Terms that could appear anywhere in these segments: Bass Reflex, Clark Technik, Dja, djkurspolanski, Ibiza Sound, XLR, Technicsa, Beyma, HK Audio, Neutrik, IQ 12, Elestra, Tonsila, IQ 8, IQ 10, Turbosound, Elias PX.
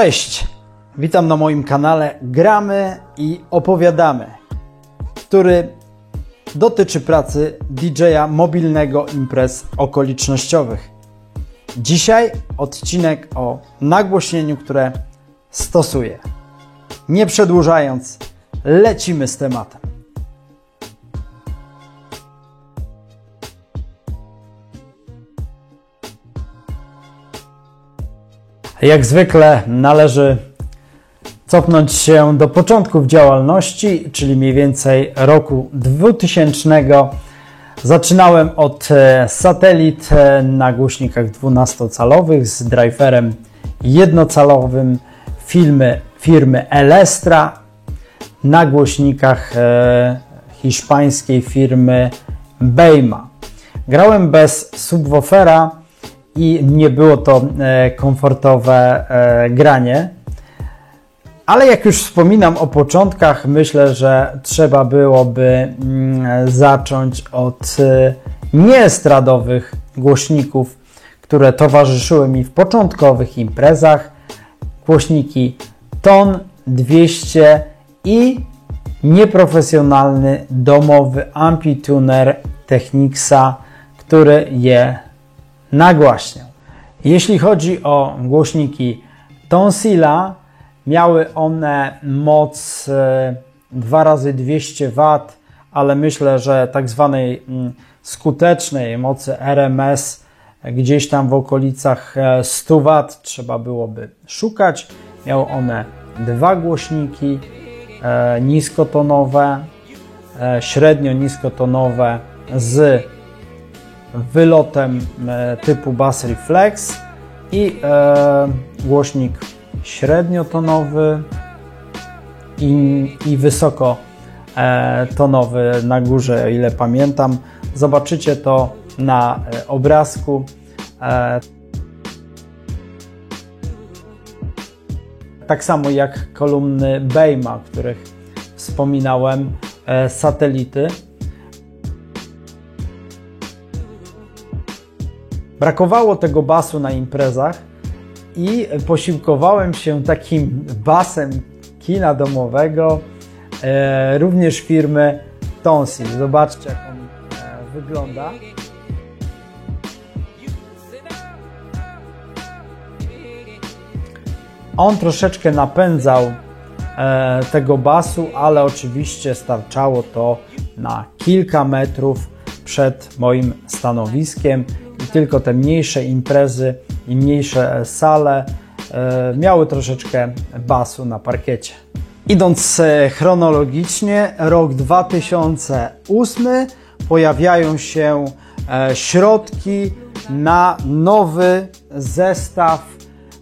Cześć, witam na moim kanale Gramy i Opowiadamy, który dotyczy pracy DJ-a mobilnego imprez okolicznościowych. Dzisiaj odcinek o nagłośnieniu, które stosuję. Nie przedłużając, lecimy z tematem. Jak zwykle należy cofnąć się do początków działalności, czyli mniej więcej roku 2000. Zaczynałem od satelit na głośnikach 12-calowych z driverem jednocalowym firmy Elestra, na głośnikach hiszpańskiej firmy Beyma. Grałem bez subwoofera i nie było to komfortowe granie. Ale jak już wspominam o początkach, myślę, że trzeba byłoby zacząć od nieestradowych głośników, które towarzyszyły mi w początkowych imprezach. Głośniki Ton, 200 i nieprofesjonalny domowy amplituner Technicsa, który je nagłaśniał. Jeśli chodzi o głośniki Tonsila, miały one moc 2x200 W, ale myślę, że tak zwanej skutecznej mocy RMS gdzieś tam w okolicach 100 W trzeba byłoby szukać. Miały one dwa głośniki niskotonowe, średnio niskotonowe z wylotem typu Bass Reflex i głośnik średniotonowy i wysokotonowy na górze, o ile pamiętam. Zobaczycie to na obrazku. Tak samo jak kolumny Beyma, o których wspominałem, satelity. Brakowało tego basu na imprezach i posiłkowałem się takim basem kina domowego, również firmy Tonsil. Zobaczcie, jak on wygląda. On troszeczkę napędzał tego basu, ale oczywiście starczało to na kilka metrów przed moim stanowiskiem. I tylko te mniejsze imprezy i mniejsze sale miały troszeczkę basu na parkiecie. Idąc chronologicznie, rok 2008, pojawiają się środki na nowy zestaw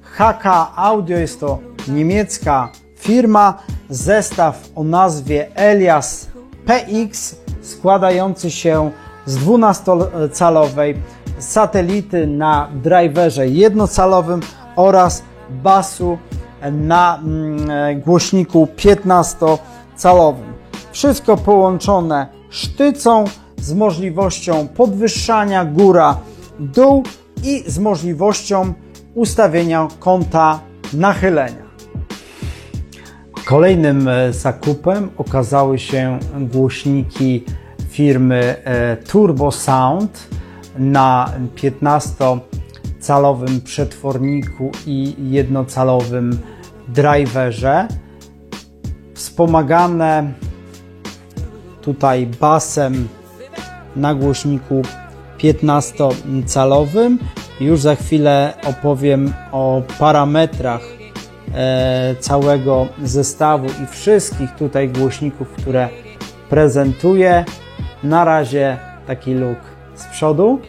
HK Audio. Jest to niemiecka firma. Zestaw o nazwie Elias PX, składający się z 12-calowej satelity na driverze jednocalowym oraz basu na głośniku 15-calowym. Wszystko połączone sztycą z możliwością podwyższania góra-dół i z możliwością ustawienia kąta nachylenia. Kolejnym zakupem okazały się głośniki firmy Turbosound na 15-calowym przetworniku i jednocalowym driverze, wspomagane tutaj basem na głośniku 15-calowym. Już za chwilę opowiem o parametrach całego zestawu i wszystkich tutaj głośników, które prezentuję. Na razie taki look z przodu.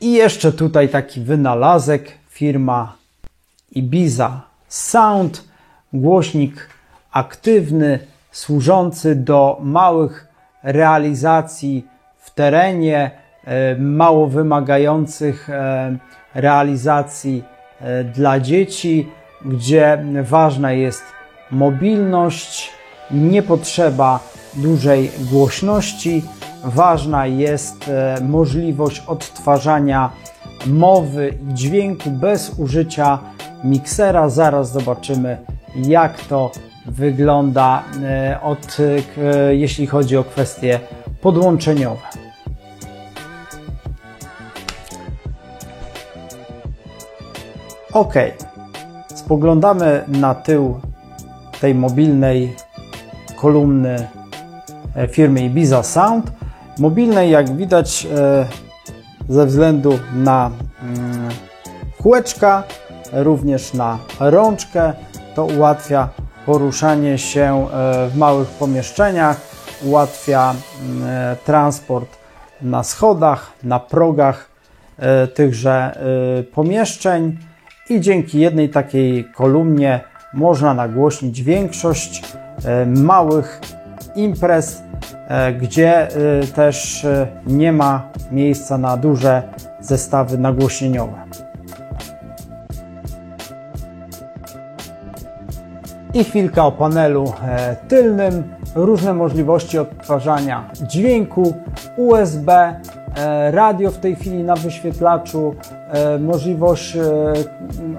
I jeszcze tutaj taki wynalazek, firma Ibiza Sound, głośnik aktywny, służący do małych realizacji w terenie, mało wymagających realizacji dla dzieci, gdzie ważna jest mobilność, nie potrzeba dużej głośności ważna jest możliwość odtwarzania mowy i dźwięku bez użycia miksera. Zaraz zobaczymy, jak to wygląda, jeśli chodzi o kwestie podłączeniowe. OK. Spoglądamy na tył tej mobilnej kolumny firmy Ibiza Sound. Mobilnej, jak widać, ze względu na kółeczka, również na rączkę. To ułatwia poruszanie się w małych pomieszczeniach, ułatwia transport na schodach, na progach tychże pomieszczeń. I dzięki jednej takiej kolumnie można nagłośnić większość małych imprez, gdzie też nie ma miejsca na duże zestawy nagłośnieniowe. I chwilka o panelu tylnym. Różne możliwości odtwarzania dźwięku, USB, radio w tej chwili na wyświetlaczu, możliwość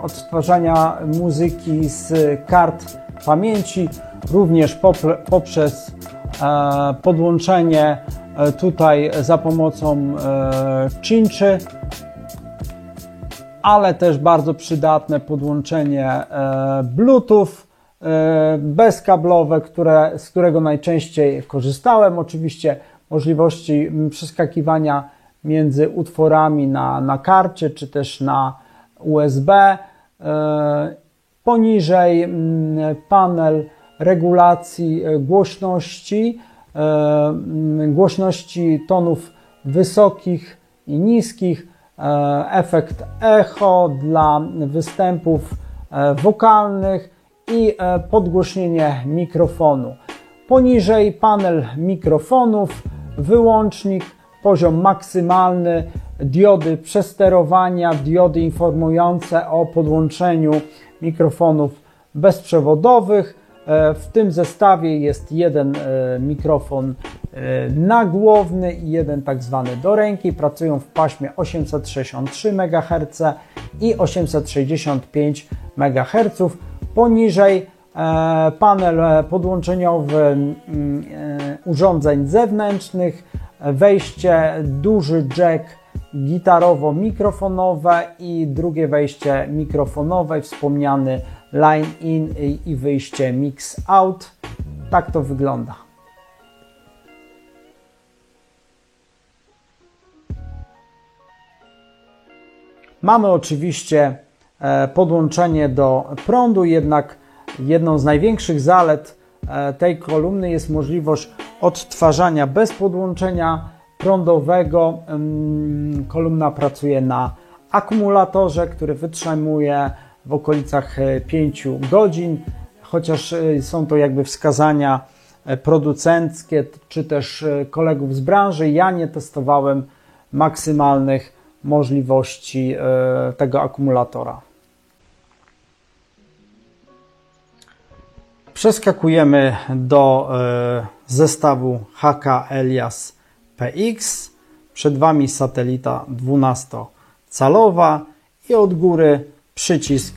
odtwarzania muzyki z kart pamięci, również poprzez podłączenie tutaj za pomocą cinczy, ale też bardzo przydatne podłączenie Bluetooth bezkablowe, z którego najczęściej korzystałem. Oczywiście możliwości przeskakiwania między utworami na karcie czy też na USB. Poniżej panel regulacji głośności tonów wysokich i niskich, efekt echo dla występów wokalnych i podgłośnienie mikrofonu. Poniżej panel mikrofonów, wyłącznik, poziom maksymalny, diody przesterowania, diody informujące o podłączeniu mikrofonów bezprzewodowych. W tym zestawie jest jeden mikrofon nagłowny i jeden tak zwany do ręki. Pracują w paśmie 863 MHz i 865 MHz. Poniżej panel podłączeniowy urządzeń zewnętrznych, wejście duży jack gitarowo-mikrofonowe i drugie wejście mikrofonowe, wspomniany line-in i wyjście mix-out. Tak to wygląda. Mamy oczywiście podłączenie do prądu, jednak jedną z największych zalet tej kolumny jest możliwość odtwarzania bez podłączenia prądowego. Kolumna pracuje na akumulatorze, który wytrzymuje w okolicach 5 godzin, chociaż są to jakby wskazania producenckie czy też kolegów z branży. Ja nie testowałem maksymalnych możliwości tego akumulatora. Przeskakujemy do zestawu HK Elias PX. Przed Wami satelita 12-calowa i od góry przycisk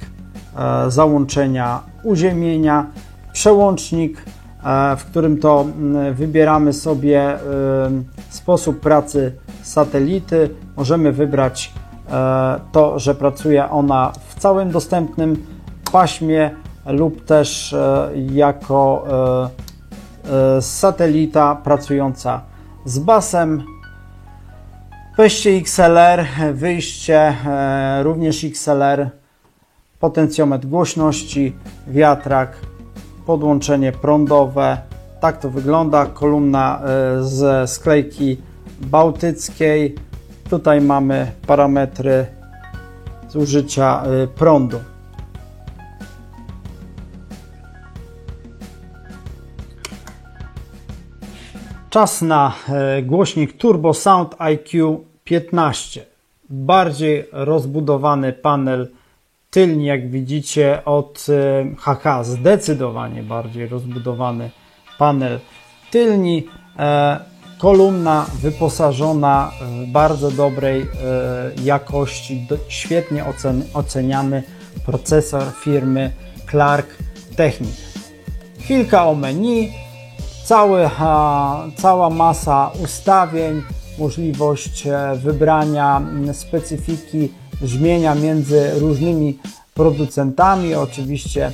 załączenia uziemienia, przełącznik, w którym to wybieramy sobie sposób pracy satelity. Możemy wybrać to, że pracuje ona w całym dostępnym paśmie lub też jako satelita pracująca z basem. Wejście XLR, wyjście również XLR, potencjometr głośności, wiatrak, podłączenie prądowe. Tak to wygląda. Kolumna ze sklejki bałtyckiej. Tutaj mamy parametry zużycia prądu. Czas na głośnik Turbosound IQ 15. Bardziej rozbudowany panel tylny, jak widzicie, od HK. Zdecydowanie bardziej rozbudowany panel tylny. kolumna wyposażona w bardzo dobrej jakości, świetnie oceniany procesor firmy Clark Technik. Kilka o menu, cała masa ustawień, możliwość wybrania specyfiki brzmienia między różnymi producentami. Oczywiście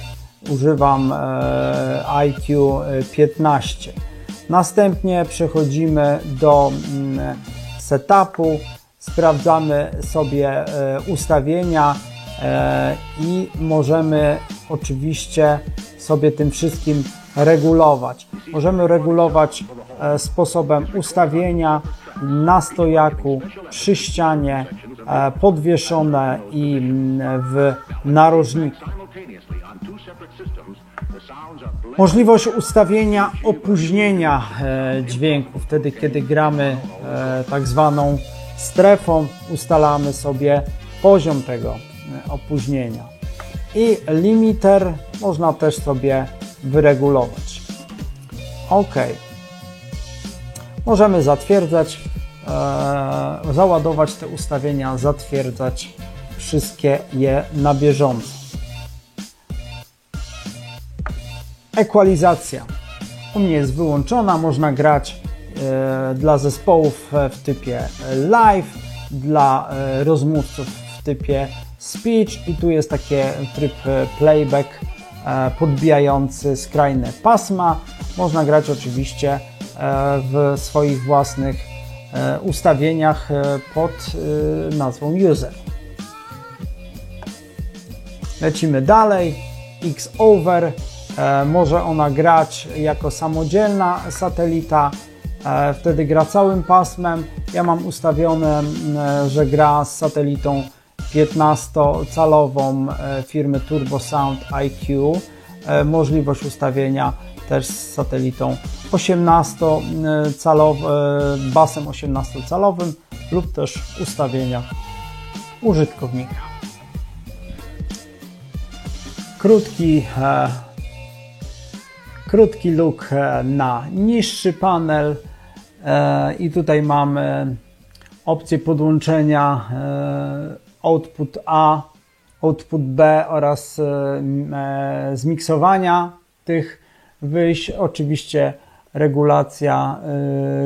używam IQ 15. Następnie przechodzimy do setupu, sprawdzamy sobie ustawienia i możemy oczywiście sobie tym wszystkim regulować. Możemy regulować sposobem ustawienia na stojaku, przy ścianie, podwieszone i w narożniku. Możliwość ustawienia opóźnienia dźwięku. Wtedy, kiedy gramy tak zwaną strefą, ustalamy sobie poziom tego opóźnienia. I limiter można też sobie wyregulować. OK. Możemy zatwierdzać, załadować te ustawienia, zatwierdzać wszystkie je na bieżąco. Ekwalizacja. U mnie jest wyłączona, można grać dla zespołów w typie live, dla rozmówców w typie speech i tu jest taki tryb playback podbijający skrajne pasma. Można grać oczywiście w swoich własnych ustawieniach pod nazwą user. Lecimy dalej. X-Over. Może ona grać jako samodzielna satelita. Wtedy gra całym pasmem. Ja mam ustawione, że gra z satelitą 15-calową firmy Turbosound IQ. Możliwość ustawienia też z satelitą 18-calowym, basem 18-calowym lub też ustawienia użytkownika. Krótki look na niższy panel i tutaj mamy opcję podłączenia output A, output B oraz zmiksowania tych wyjść, oczywiście regulacja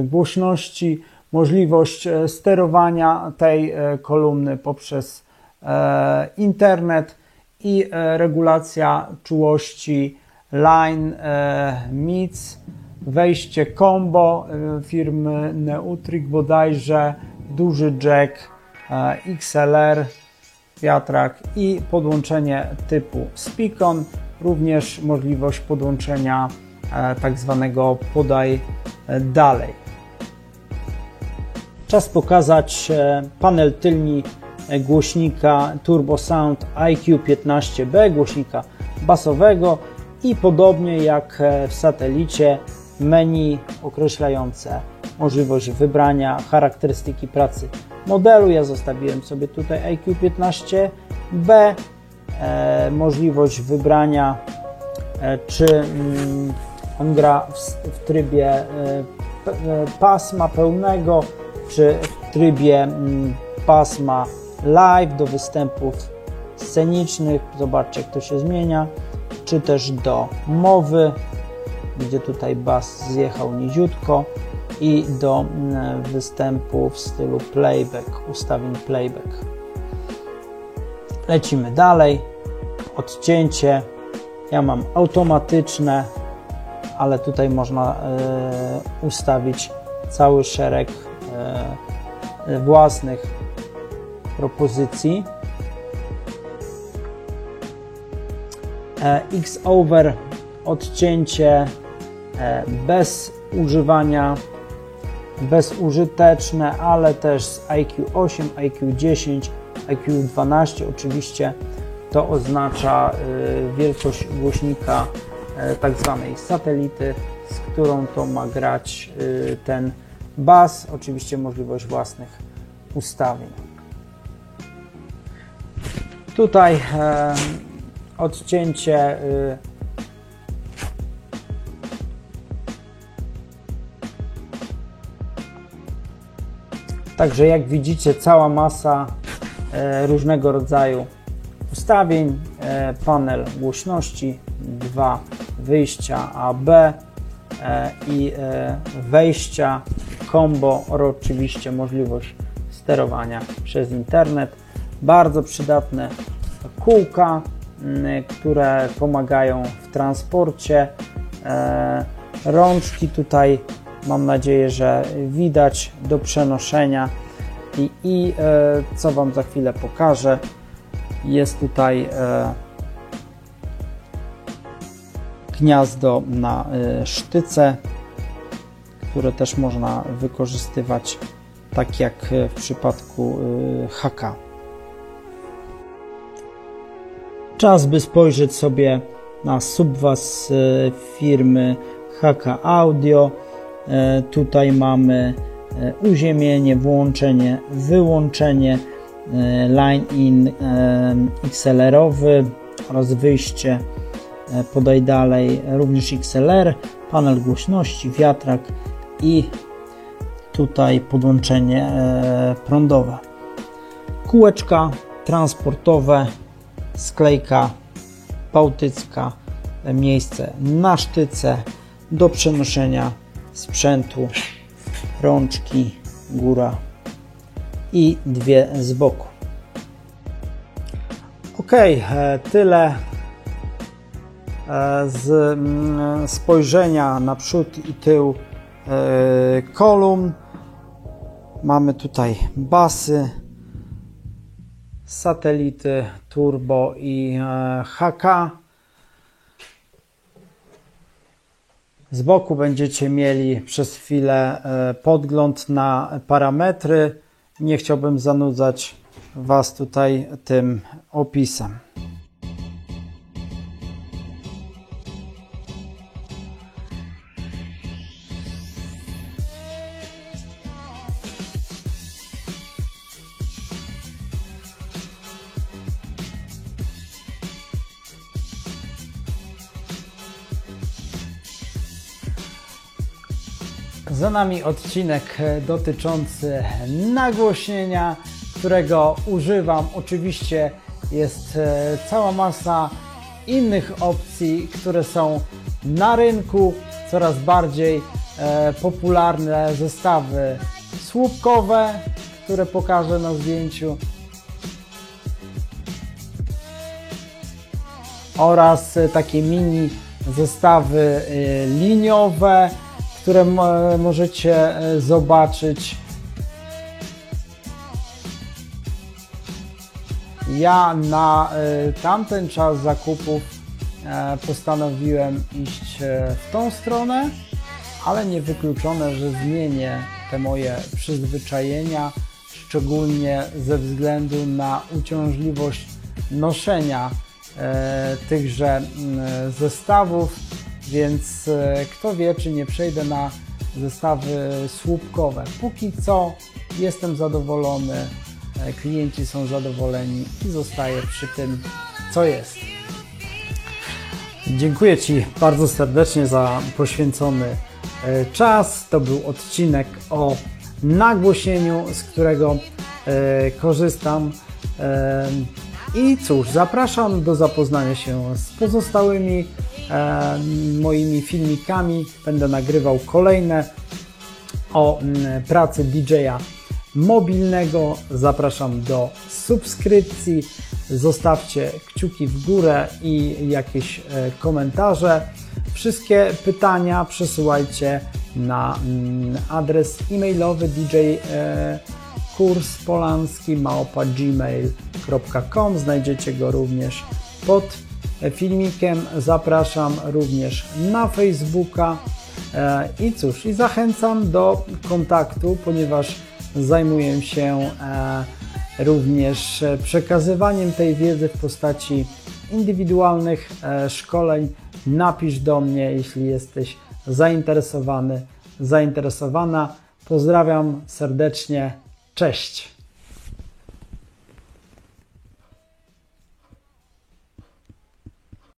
głośności, możliwość sterowania tej kolumny poprzez internet i regulacja czułości line, mids, wejście combo firmy Neutrik bodajże, duży jack, XLR, wiatrak i podłączenie typu Spikon, również możliwość podłączenia tak zwanego podaj dalej. Czas pokazać panel tylny głośnika Turbosound IQ 15B, głośnika basowego i podobnie jak w satelicie menu określające możliwość wybrania charakterystyki pracy modelu. Ja zostawiłem sobie tutaj IQ 15B, możliwość wybrania, czy on gra w trybie pasma pełnego, czy w trybie pasma live do występów scenicznych, zobaczcie jak to się zmienia, czy też do mowy, gdzie tutaj bas zjechał niziutko, i do występu w stylu playback, ustawień playback. Lecimy dalej, odcięcie, ja mam automatyczne, ale tutaj można ustawić cały szereg własnych propozycji. X-Over, odcięcie bez używania, bezużyteczne, ale też z IQ 8, IQ 10, IQ 12. Oczywiście to oznacza wielkość głośnika tak zwanej satelity, z którą to ma grać ten bas. Oczywiście możliwość własnych ustawień. Tutaj odcięcie Także jak widzicie, cała masa różnego rodzaju ustawień, panel głośności, dwa wyjścia AB i wejścia, combo oraz oczywiście możliwość sterowania przez internet. Bardzo przydatne kółka, które pomagają w transporcie. Rączki tutaj mam nadzieję, że widać do przenoszenia i co Wam za chwilę pokażę. Jest tutaj gniazdo na sztyce, które też można wykorzystywać tak jak w przypadku HK. Czas, by spojrzeć sobie na subwas firmy HK Audio. Tutaj mamy uziemienie, włączenie, wyłączenie, line-in XLR-owy oraz wyjście, podaj dalej, również XLR, panel głośności, wiatrak i tutaj podłączenie prądowe. Kółeczka transportowe, sklejka bałtycka, miejsce na sztyce, do przenoszenia sprzętu, rączki, góra i dwie z boku. Ok, tyle z spojrzenia na przód i tył kolumn. Mamy tutaj basy, satelity, turbo i HK. Z boku będziecie mieli przez chwilę podgląd na parametry. Nie chciałbym zanudzać Was tutaj tym opisem. Za nami odcinek dotyczący nagłośnienia, którego używam. Oczywiście jest cała masa innych opcji, które są na rynku. Coraz bardziej popularne zestawy słupkowe, które pokażę na zdjęciu, oraz takie mini zestawy liniowe, które możecie zobaczyć. Ja na tamten czas zakupów postanowiłem iść w tą stronę, ale niewykluczone, że zmienię te moje przyzwyczajenia, szczególnie ze względu na uciążliwość noszenia tychże zestawów. Więc kto wie, czy nie przejdę na zestawy słupkowe. Póki co jestem zadowolony, klienci są zadowoleni i zostaję przy tym, co jest. Dziękuję Ci bardzo serdecznie za poświęcony czas. To był odcinek o nagłośnieniu, z którego korzystam. I cóż, zapraszam do zapoznania się z pozostałymi moimi filmikami. Będę nagrywał kolejne o pracy DJ-a mobilnego. Zapraszam do subskrypcji. Zostawcie kciuki w górę i jakieś komentarze. Wszystkie pytania przesyłajcie na adres e-mailowy djkurspolanski@gmail.com. Znajdziecie go również pod filmikiem. Zapraszam również na Facebooka i cóż, i zachęcam do kontaktu, ponieważ zajmuję się również przekazywaniem tej wiedzy w postaci indywidualnych szkoleń. Napisz do mnie, jeśli jesteś zainteresowana. Pozdrawiam serdecznie, cześć!